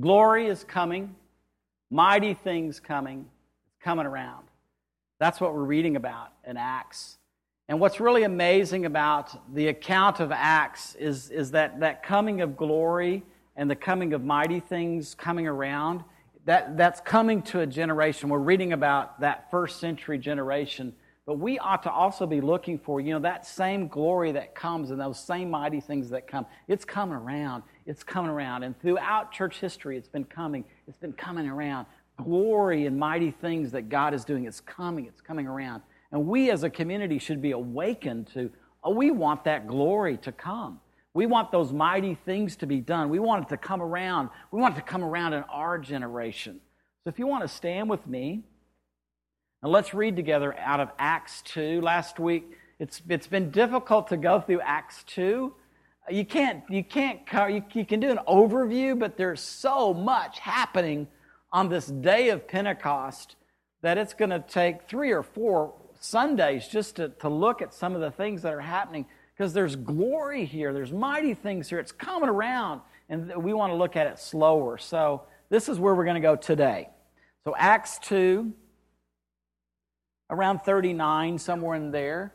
Glory is coming. Mighty things coming. It's coming around. That's what we're reading about in Acts. And what's really amazing about the account of Acts is that coming of glory and the coming of mighty things coming around, that's coming to a generation. We're reading about that first century generation, but we ought to also be looking for, that same glory that comes and those same mighty things that come. It's coming around. It's coming around. And throughout church history, it's been coming. It's been coming around. Glory and mighty things that God is doing. It's coming. It's coming around. And we as a community should be awakened to, we want that glory to come. We want those mighty things to be done. We want it to come around. We want it to come around in our generation. So if you want to stand with me, and let's read together out of Acts 2. Last week, it's been difficult to go through Acts 2. You can do an overview, but there's so much happening on this day of Pentecost that it's going to take 3 or 4 Sundays just to look at some of the things that are happening, because there's glory here, there's mighty things here, it's coming around, and we want to look at it slower. So this is where we're going to go today. So Acts 2, around 39, somewhere in there,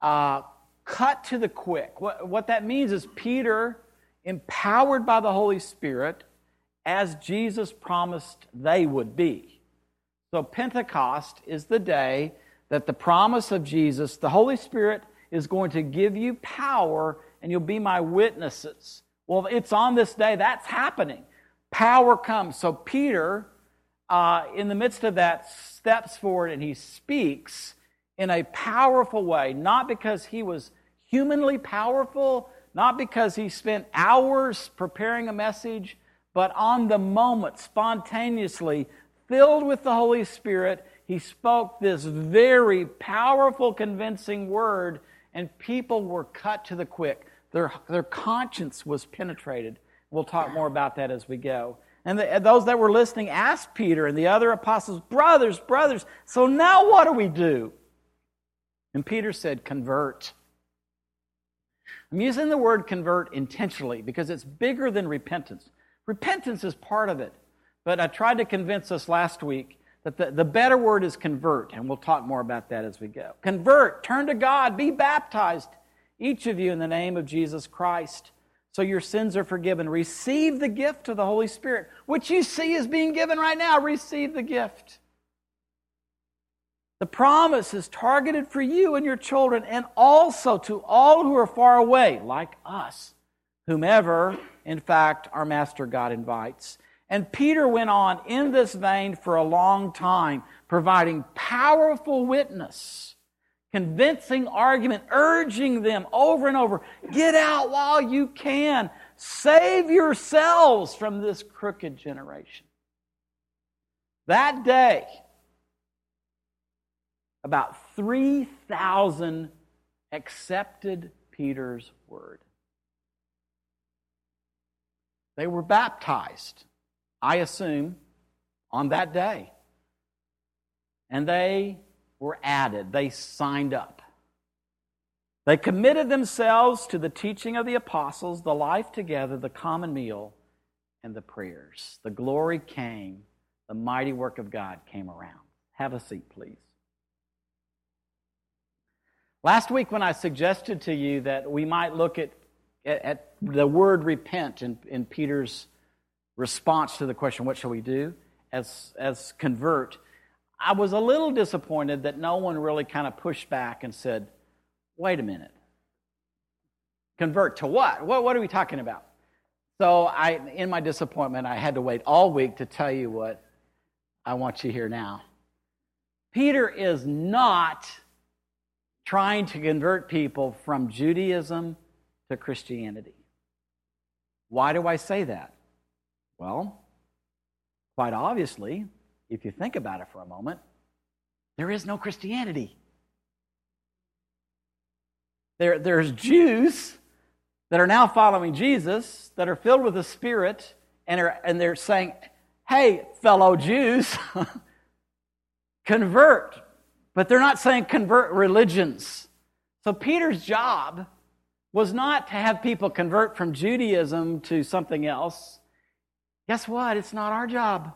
cut to the quick. What that means is Peter, empowered by the Holy Spirit, as Jesus promised they would be. So Pentecost is the day that the promise of Jesus, the Holy Spirit is going to give you power and you'll be my witnesses. Well, it's on this day. That's happening. Power comes. So Peter, in the midst of that, steps forward and he speaks in a powerful way, not because he was humanly powerful, not because he spent hours preparing a message, but on the moment, spontaneously, filled with the Holy Spirit, he spoke this very powerful, convincing word, and people were cut to the quick. Their conscience was penetrated. We'll talk more about that as we go. And those that were listening asked Peter and the other apostles, brothers, so now what do we do? And Peter said, convert. I'm using the word convert intentionally because it's bigger than repentance. Repentance is part of it. But I tried to convince us last week that the better word is convert, and we'll talk more about that as we go. Convert, turn to God, be baptized, each of you in the name of Jesus Christ, so your sins are forgiven. Receive the gift of the Holy Spirit, which you see is being given right now. Receive the gift. The promise is targeted for you and your children, and also to all who are far away, like us, whomever, in fact, our Master God invites. And Peter went on in this vein for a long time, providing powerful witness, convincing argument, urging them over and over, get out while you can. Save yourselves from this crooked generation. That day, about 3,000 accepted Peter's word. They were baptized, I assume, on that day. And they were added. They signed up. They committed themselves to the teaching of the apostles, the life together, the common meal, and the prayers. The glory came. The mighty work of God came around. Have a seat, please. Last week when I suggested to you that we might look at the word repent in Peter's response to the question, what shall we do, as convert, I was a little disappointed that no one really kind of pushed back and said, wait a minute, convert to what? What are we talking about? So in my disappointment, I had to wait all week to tell you what I want you to hear now. Peter is not trying to convert people from Judaism to Christianity. Why do I say that? Well, quite obviously, if you think about it for a moment, there is no Christianity. There's Jews that are now following Jesus, that are filled with the Spirit, and they're saying, hey, fellow Jews, convert. But they're not saying convert religions. So Peter's job was not to have people convert from Judaism to something else. Guess what? It's not our job.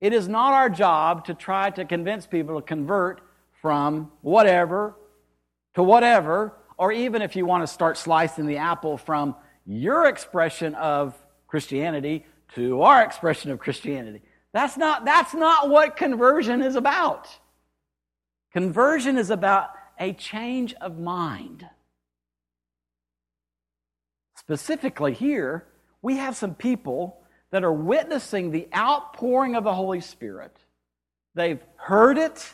It is not our job to try to convince people to convert from whatever to whatever, or even if you want to start slicing the apple from your expression of Christianity to our expression of Christianity. That's not what conversion is about. Conversion is about a change of mind. Specifically here, we have some people that are witnessing the outpouring of the Holy Spirit. They've heard it.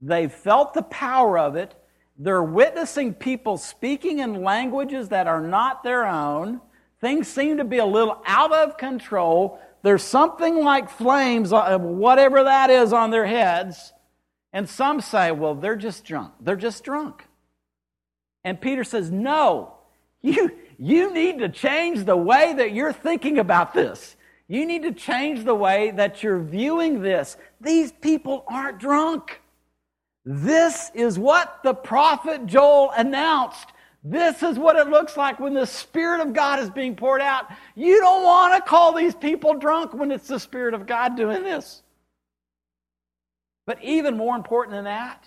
They've felt the power of it. They're witnessing people speaking in languages that are not their own. Things seem to be a little out of control. There's something like flames, whatever that is, on their heads. And some say, well, they're just drunk. They're just drunk. And Peter says, no, you need to change the way that you're thinking about this. You need to change the way that you're viewing this. These people aren't drunk. This is what the prophet Joel announced. This is what it looks like when the Spirit of God is being poured out. You don't want to call these people drunk when it's the Spirit of God doing this. But even more important than that,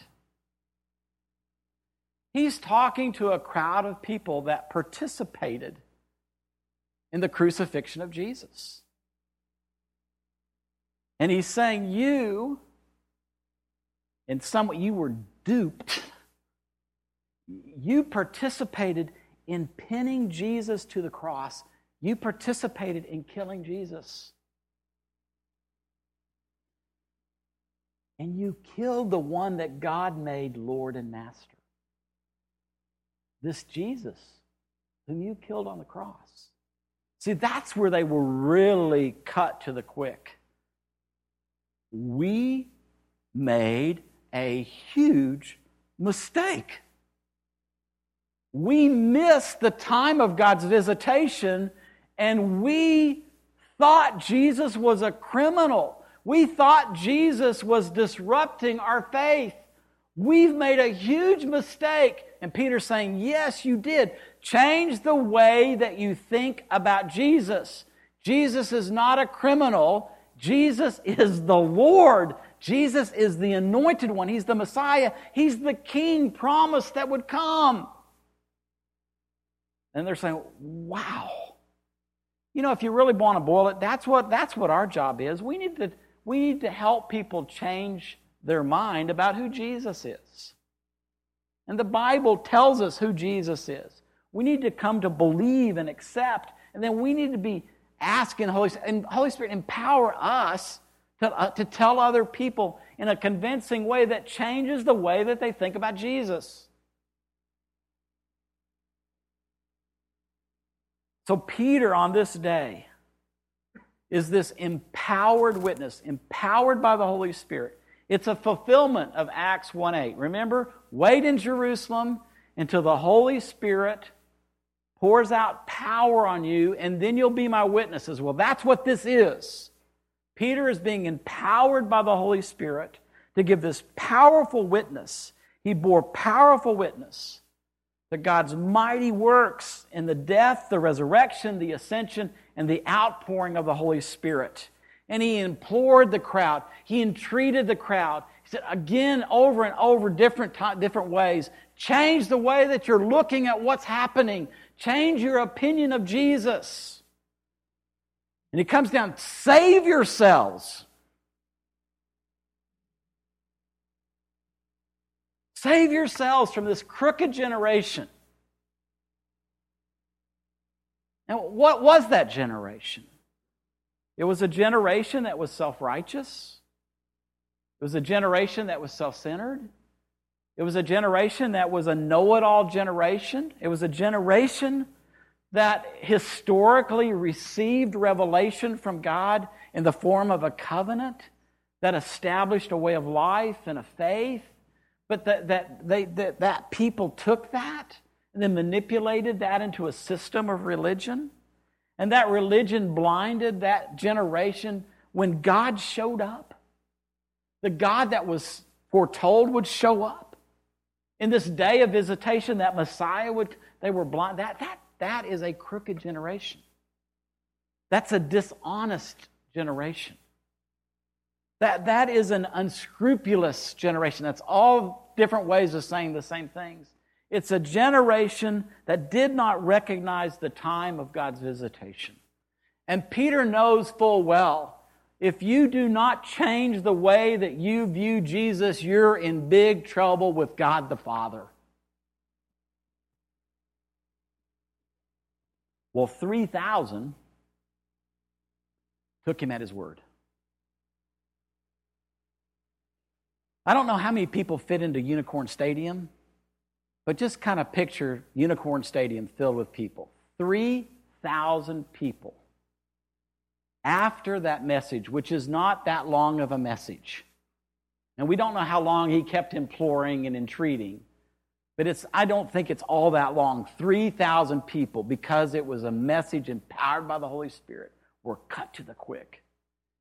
he's talking to a crowd of people that participated in the crucifixion of Jesus. And he's saying, you, in some way, you were duped. You participated in pinning Jesus to the cross. You participated in killing Jesus. And you killed the one that God made Lord and Master. This Jesus, whom you killed on the cross. See, that's where they were really cut to the quick. We made a huge mistake. We missed the time of God's visitation, and we thought Jesus was a criminal. We thought Jesus was disrupting our faith. We've made a huge mistake. And Peter's saying, yes, you did. Change the way that you think about Jesus. Jesus is not a criminal. Jesus is the Lord. Jesus is the anointed one. He's the Messiah. He's the King promised that would come. And they're saying, wow. You know, if you really want to boil it, that's what our job is. We need to help people change their mind about who Jesus is. And the Bible tells us who Jesus is. We need to come to believe and accept, and then we need to be asking the Holy Spirit, and Holy Spirit empower us to tell other people in a convincing way that changes the way that they think about Jesus. So Peter on this day is this empowered witness, empowered by the Holy Spirit. It's a fulfillment of Acts 1:8. Remember, wait in Jerusalem until the Holy Spirit pours out power on you, and then you'll be my witnesses. Well, that's what this is. Peter is being empowered by the Holy Spirit to give this powerful witness. He bore powerful witness to God's mighty works in the death, the resurrection, the ascension, and the outpouring of the Holy Spirit. And he implored the crowd. He entreated the crowd. He said, again, over and over, different ways, change the way that you're looking at what's happening. Change your opinion of Jesus. And he comes down, save yourselves. Save yourselves from this crooked generation. And what was that generation? It was a generation that was self-righteous. It was a generation that was self-centered. It was a generation that was a know-it-all generation. It was a generation that historically received revelation from God in the form of a covenant that established a way of life and a faith, but that people took that and then manipulated that into a system of religion. And that religion blinded that generation when God showed up. The God that was foretold would show up. In this day of visitation, that Messiah would, they were blind. That is a crooked generation. That's a dishonest generation. That is an unscrupulous generation. That's all different ways of saying the same things. It's a generation that did not recognize the time of God's visitation. And Peter knows full well, if you do not change the way that you view Jesus, you're in big trouble with God the Father. Well, 3,000 took him at his word. I don't know how many people fit into Unicorn Stadium, but just kind of picture Unicorn Stadium filled with people. 3,000 people. After that message, which is not that long of a message. And we don't know how long he kept imploring and entreating, but I don't think it's all that long. 3,000 people, because it was a message empowered by the Holy Spirit, were cut to the quick.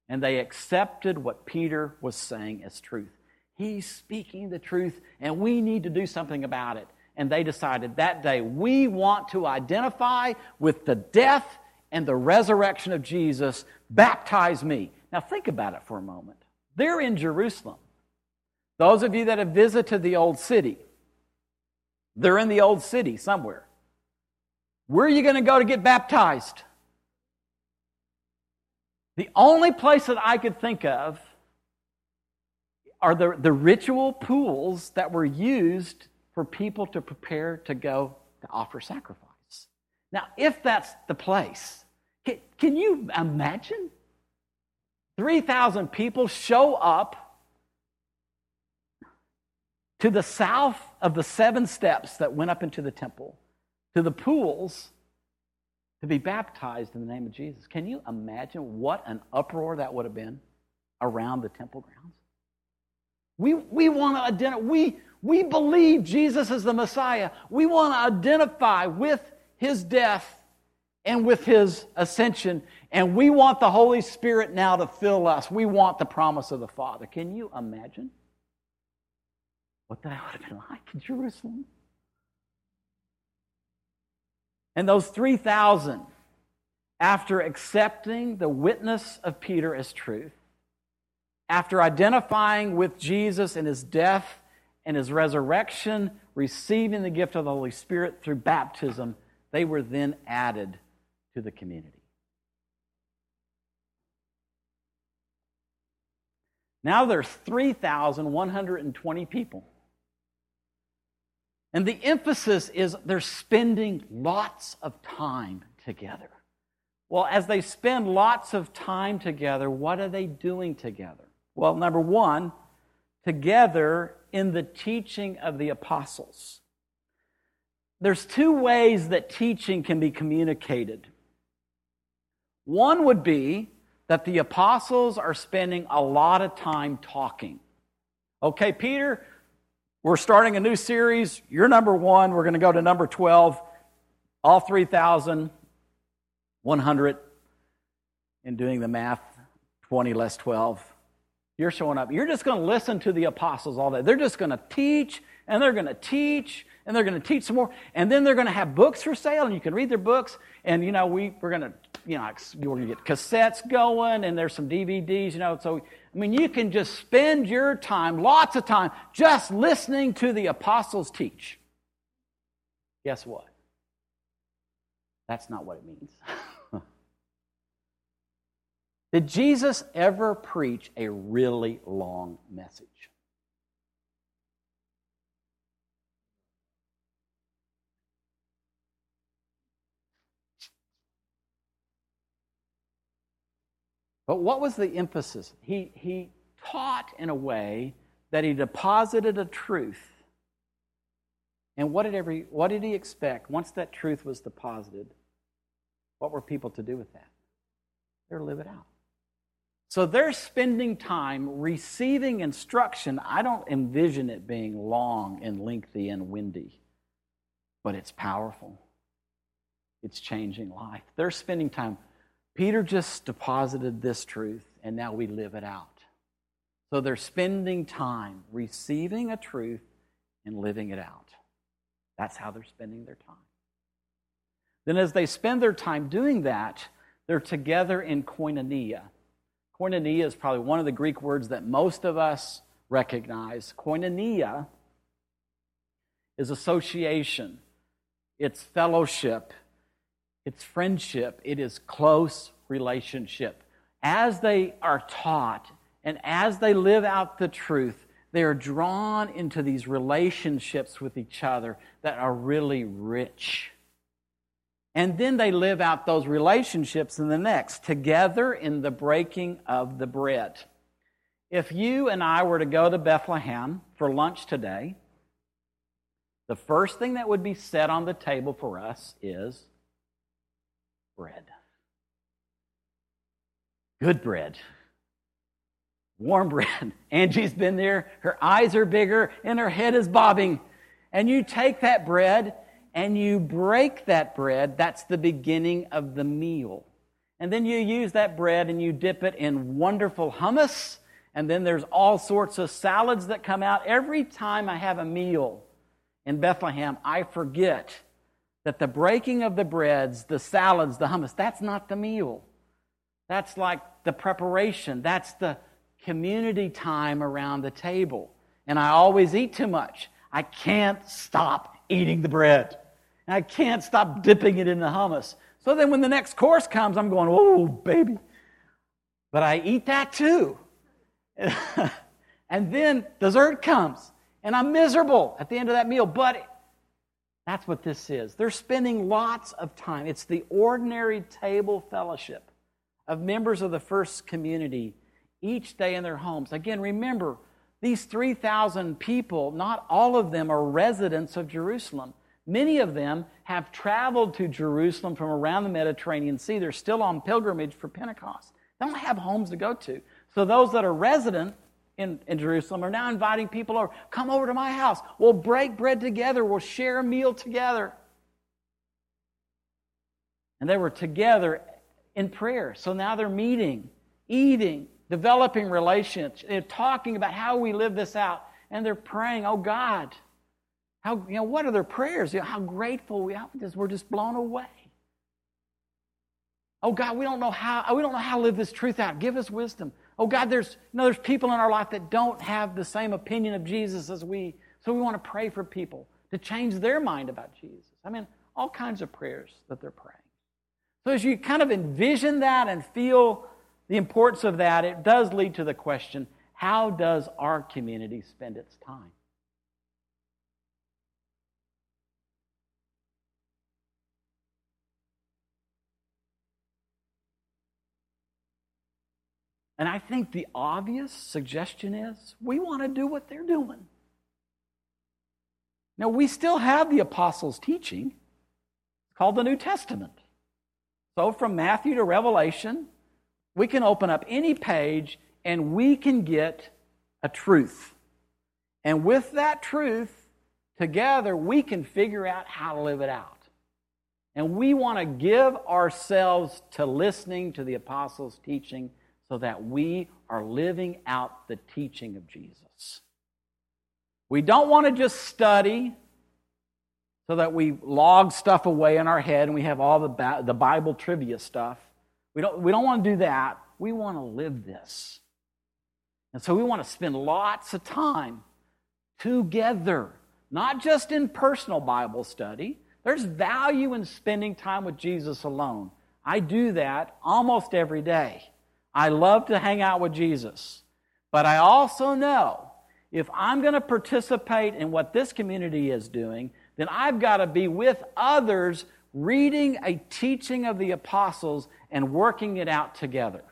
And they accepted what Peter was saying as truth. He's speaking the truth, and we need to do something about it. And they decided that day, we want to identify with the death and the resurrection of Jesus. Baptize me. Now think about it for a moment. They're in Jerusalem. Those of you that have visited the old city, they're in the old city somewhere. Where are you going to go to get baptized? The only place that I could think of are the ritual pools that were used for people to prepare to go to offer sacrifice. Now, if that's the place, can you imagine? 3,000 people show up to the south of the 7 steps that went up into the temple, to the pools, to be baptized in the name of Jesus. Can you imagine what an uproar that would have been around the temple grounds? We want to identify. We believe Jesus is the Messiah. We want to identify with His death and with His ascension, and we want the Holy Spirit now to fill us. We want the promise of the Father. Can you imagine what that would have been like in Jerusalem? And those 3,000, after accepting the witness of Peter as truth, after identifying with Jesus and His death and His resurrection, receiving the gift of the Holy Spirit through baptism, they were then added to the community. Now there's 3,120 people. And the emphasis is they're spending lots of time together. Well, as they spend lots of time together, what are they doing together? Well, number one, together in the teaching of the apostles. There's 2 ways that teaching can be communicated. One would be that the apostles are spending a lot of time talking. Okay, Peter, we're starting a new series. You're number 1. We're going to go to number 12. All 3,100, and doing the math, 20 less 12. You're showing up. You're just going to listen to the apostles all day. They're just going to teach, and they're going to teach, and they're going to teach some more, and then they're going to have books for sale, and you can read their books, and, you know, we're going to, you know, you're going to get cassettes going, and there's some DVDs, you know, so, I mean, you can just spend your time, lots of time, just listening to the apostles teach. Guess what? That's not what it means. Did Jesus ever preach a really long message? But what was the emphasis? He taught in a way that he deposited a truth. And what did he expect? Once that truth was deposited, what were people to do with that? They're to live it out. So they're spending time receiving instruction. I don't envision it being long and lengthy and windy, but it's powerful. It's changing life. They're spending time. Peter just deposited this truth, and now we live it out. So they're spending time receiving a truth and living it out. That's how they're spending their time. Then as they spend their time doing that, They're together in koinonia. Koinonia is probably one of the Greek words that most of us recognize. Koinonia is association. It's fellowship. It's friendship. It is close relationship. As they are taught and as they live out the truth, they are drawn into these relationships with each other that are really rich. And then they live out those relationships in the next, together in the breaking of the bread. If you and I were to go to Bethlehem for lunch today, the first thing that would be set on the table for us is bread. Good bread. Warm bread. Angie's been there. Her eyes are bigger and her head is bobbing. And you take that bread and you break that bread. That's the beginning of the meal. And then you use that bread and you dip it in wonderful hummus. And then there's all sorts of salads that come out. Every time I have a meal in Bethlehem, I forget that the breaking of the breads, the salads, the hummus, that's not the meal. That's like the preparation. That's the community time around the table. And I always eat too much. I can't stop eating the bread. And I can't stop dipping it in the hummus. So then when the next course comes, I'm going, oh, baby. But I eat that too. And then dessert comes. And I'm miserable at the end of that meal. But that's what this is. They're spending lots of time. It's the ordinary table fellowship of members of the first community each day in their homes. Again, remember, these 3,000 people, not all of them are residents of Jerusalem. Many of them have traveled to Jerusalem from around the Mediterranean Sea. They're still on pilgrimage for Pentecost. They don't have homes to go to. So those that are resident in Jerusalem are now inviting people over. Come over to my house. We'll break bread together. We'll share a meal together. And they were together in prayer. So now they're meeting, eating, developing relationships. They're talking about how we live this out. And they're praying, oh God, how, what are their prayers? How grateful we are. We're just blown away. Oh God, we don't know how to live this truth out. Give us wisdom. Oh God, there's people in our life that don't have the same opinion of Jesus as we. So we want to pray for people to change their mind about Jesus. I mean, all kinds of prayers that they're praying. So as you kind of envision that and feel the importance of that, it does lead to the question, how does our community spend its time? And I think the obvious suggestion is we want to do what they're doing. Now, we still have the apostles' teaching. It's called the New Testament. So from Matthew to Revelation, we can open up any page and we can get a truth. And with that truth, together, we can figure out how to live it out. And we want to give ourselves to listening to the apostles' teaching so that we are living out the teaching of Jesus. We don't want to just study so that we log stuff away in our head and we have all the Bible trivia stuff. We don't want to do that. We want to live this. And so we want to spend lots of time together, not just in personal Bible study. There's value in spending time with Jesus alone. I do that almost every day. I love to hang out with Jesus. But I also know if I'm going to participate in what this community is doing, then I've got to be with others reading a teaching of the apostles and working it out together.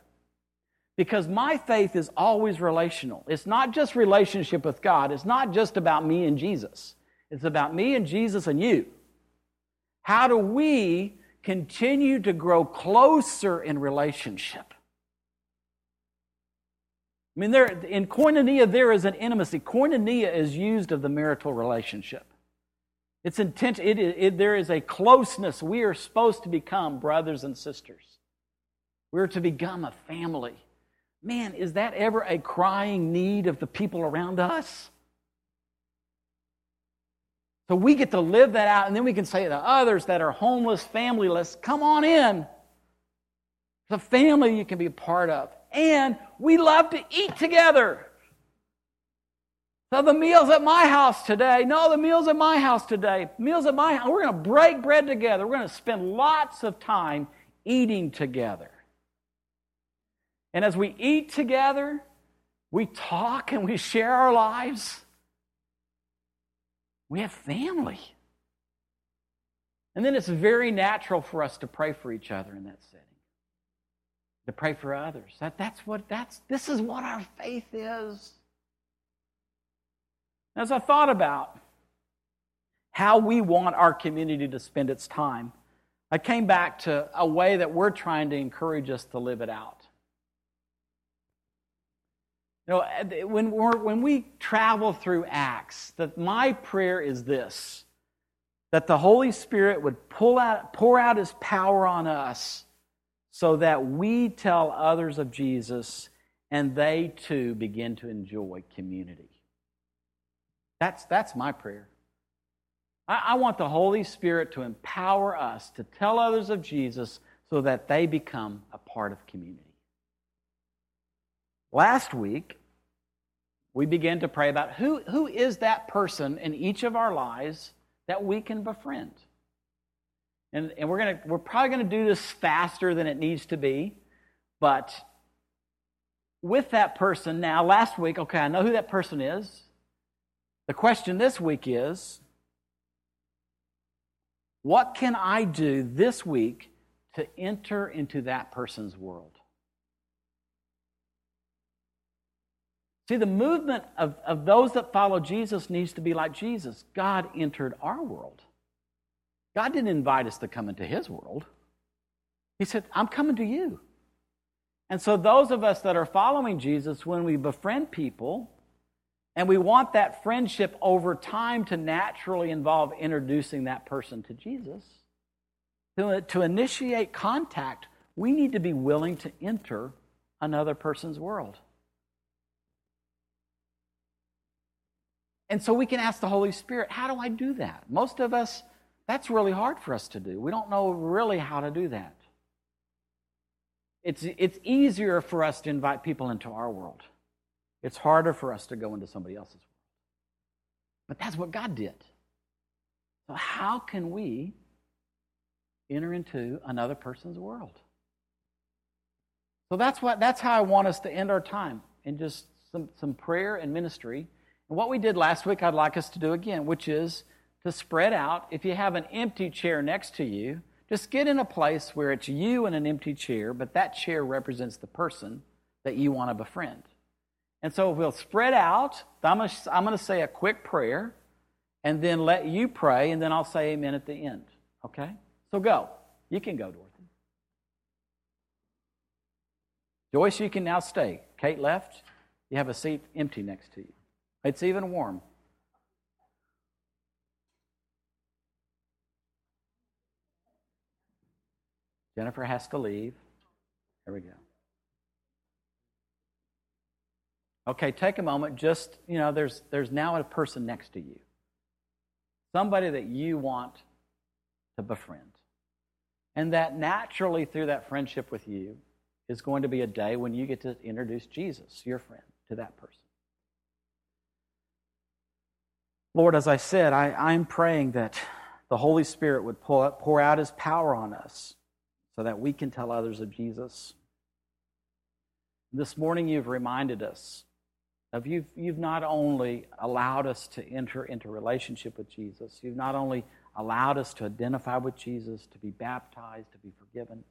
Because my faith is always relational. It's not just relationship with God. It's not just about me and Jesus. It's about me and Jesus and you. How do we continue to grow closer in relationship? I mean, in koinonia, there is an intimacy. Koinonia is used of the marital relationship. It's intense. There is a closeness. We are supposed to become brothers and sisters. We're to become a family. Man, is that ever a crying need of the people around us? So we get to live that out, and then we can say to others that are homeless, familyless, come on in. It's a family you can be a part of. And we love to eat together. So the meal's at my house today. No, the meal's at my house today. Meal's at my house. We're going to break bread together. We're going to spend lots of time eating together. And as we eat together, we talk and we share our lives. We have family. And then it's very natural for us to pray for each other in that setting. To pray for others. This is what our faith is. As I thought about how we want our community to spend its time, I came back to a way that we're trying to encourage us to live it out. You know, when we travel through Acts, that my prayer is this, that the Holy Spirit would pour out His power on us so that we tell others of Jesus and they too begin to enjoy community. That's my prayer. I want the Holy Spirit to empower us to tell others of Jesus so that they become a part of community. Last week, we began to pray about who is that person in each of our lives that we can befriend. And we're probably going to do this faster than it needs to be, but with that person now, last week, okay, I know who that person is. The question this week is, what can I do this week to enter into that person's world? See, the movement of those that follow Jesus needs to be like Jesus. God entered our world. God didn't invite us to come into His world. He said, I'm coming to you. And so those of us that are following Jesus, when we befriend people, and we want that friendship over time to naturally involve introducing that person to Jesus, to initiate contact, we need to be willing to enter another person's world. And so we can ask the Holy Spirit, how do I do that? Most of us, that's really hard for us to do. We don't know really how to do that. It's easier for us to invite people into our world. It's harder for us to go into somebody else's world. But that's what God did. So how can we enter into another person's world? So that's how I want us to end our time, in just some prayer and ministry. And what we did last week, I'd like us to do again, which is to spread out. If you have an empty chair next to you, just get in a place where it's you and an empty chair, but that chair represents the person that you want to befriend. And so we'll spread out. I'm going to say a quick prayer and then let you pray, and then I'll say amen at the end. Okay? So go. You can go, Dorothy. Joyce, you can now stay. Kate left. You have a seat empty next to you. It's even warm. Jennifer has to leave. There we go. Okay, take a moment. Just, you know, there's now a person next to you. Somebody that you want to befriend. And that naturally, through that friendship with you, is going to be a day when you get to introduce Jesus, your friend, to that person. Lord, as I said, I'm praying that the Holy Spirit would pour out His power on us so that we can tell others of Jesus. This morning you've reminded us of you've not only allowed us to enter into relationship with Jesus, you've not only allowed us to identify with Jesus, to be baptized, to be forgiven,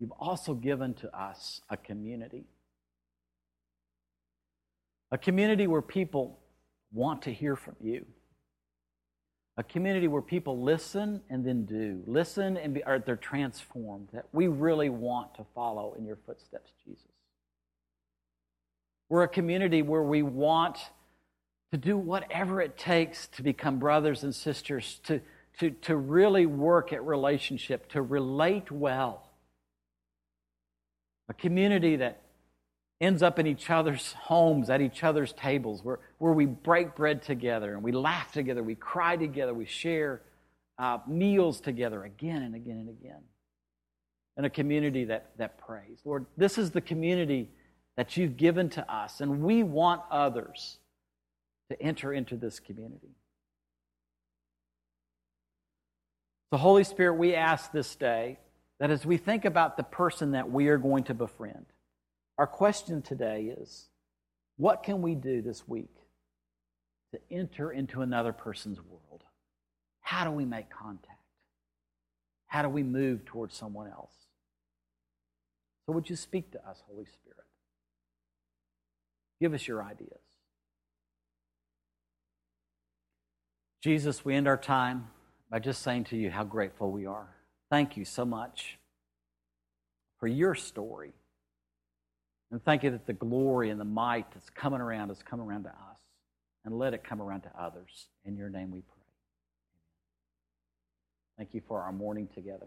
you've also given to us a community where people want to hear from you. A community where people listen and then do. Listen and they're transformed. That we really want to follow in your footsteps, Jesus. We're a community where we want to do whatever it takes to become brothers and sisters, to really work at relationship, to relate well. A community that ends up in each other's homes, at each other's tables, where we break bread together and we laugh together, we cry together, we share meals together again and again and again. and a community that prays. Lord, this is the community that you've given to us, and we want others to enter into this community. So, Holy Spirit, we ask this day that as we think about the person that we are going to befriend, our question today is, what can we do this week to enter into another person's world? How do we make contact? How do we move towards someone else? So would you speak to us, Holy Spirit? Give us your ideas. Jesus, we end our time by just saying to you how grateful we are. Thank you so much for your story. And thank you that the glory and the might that's coming around has come around to us. And let it come around to others. In your name we pray. Thank you for our morning together.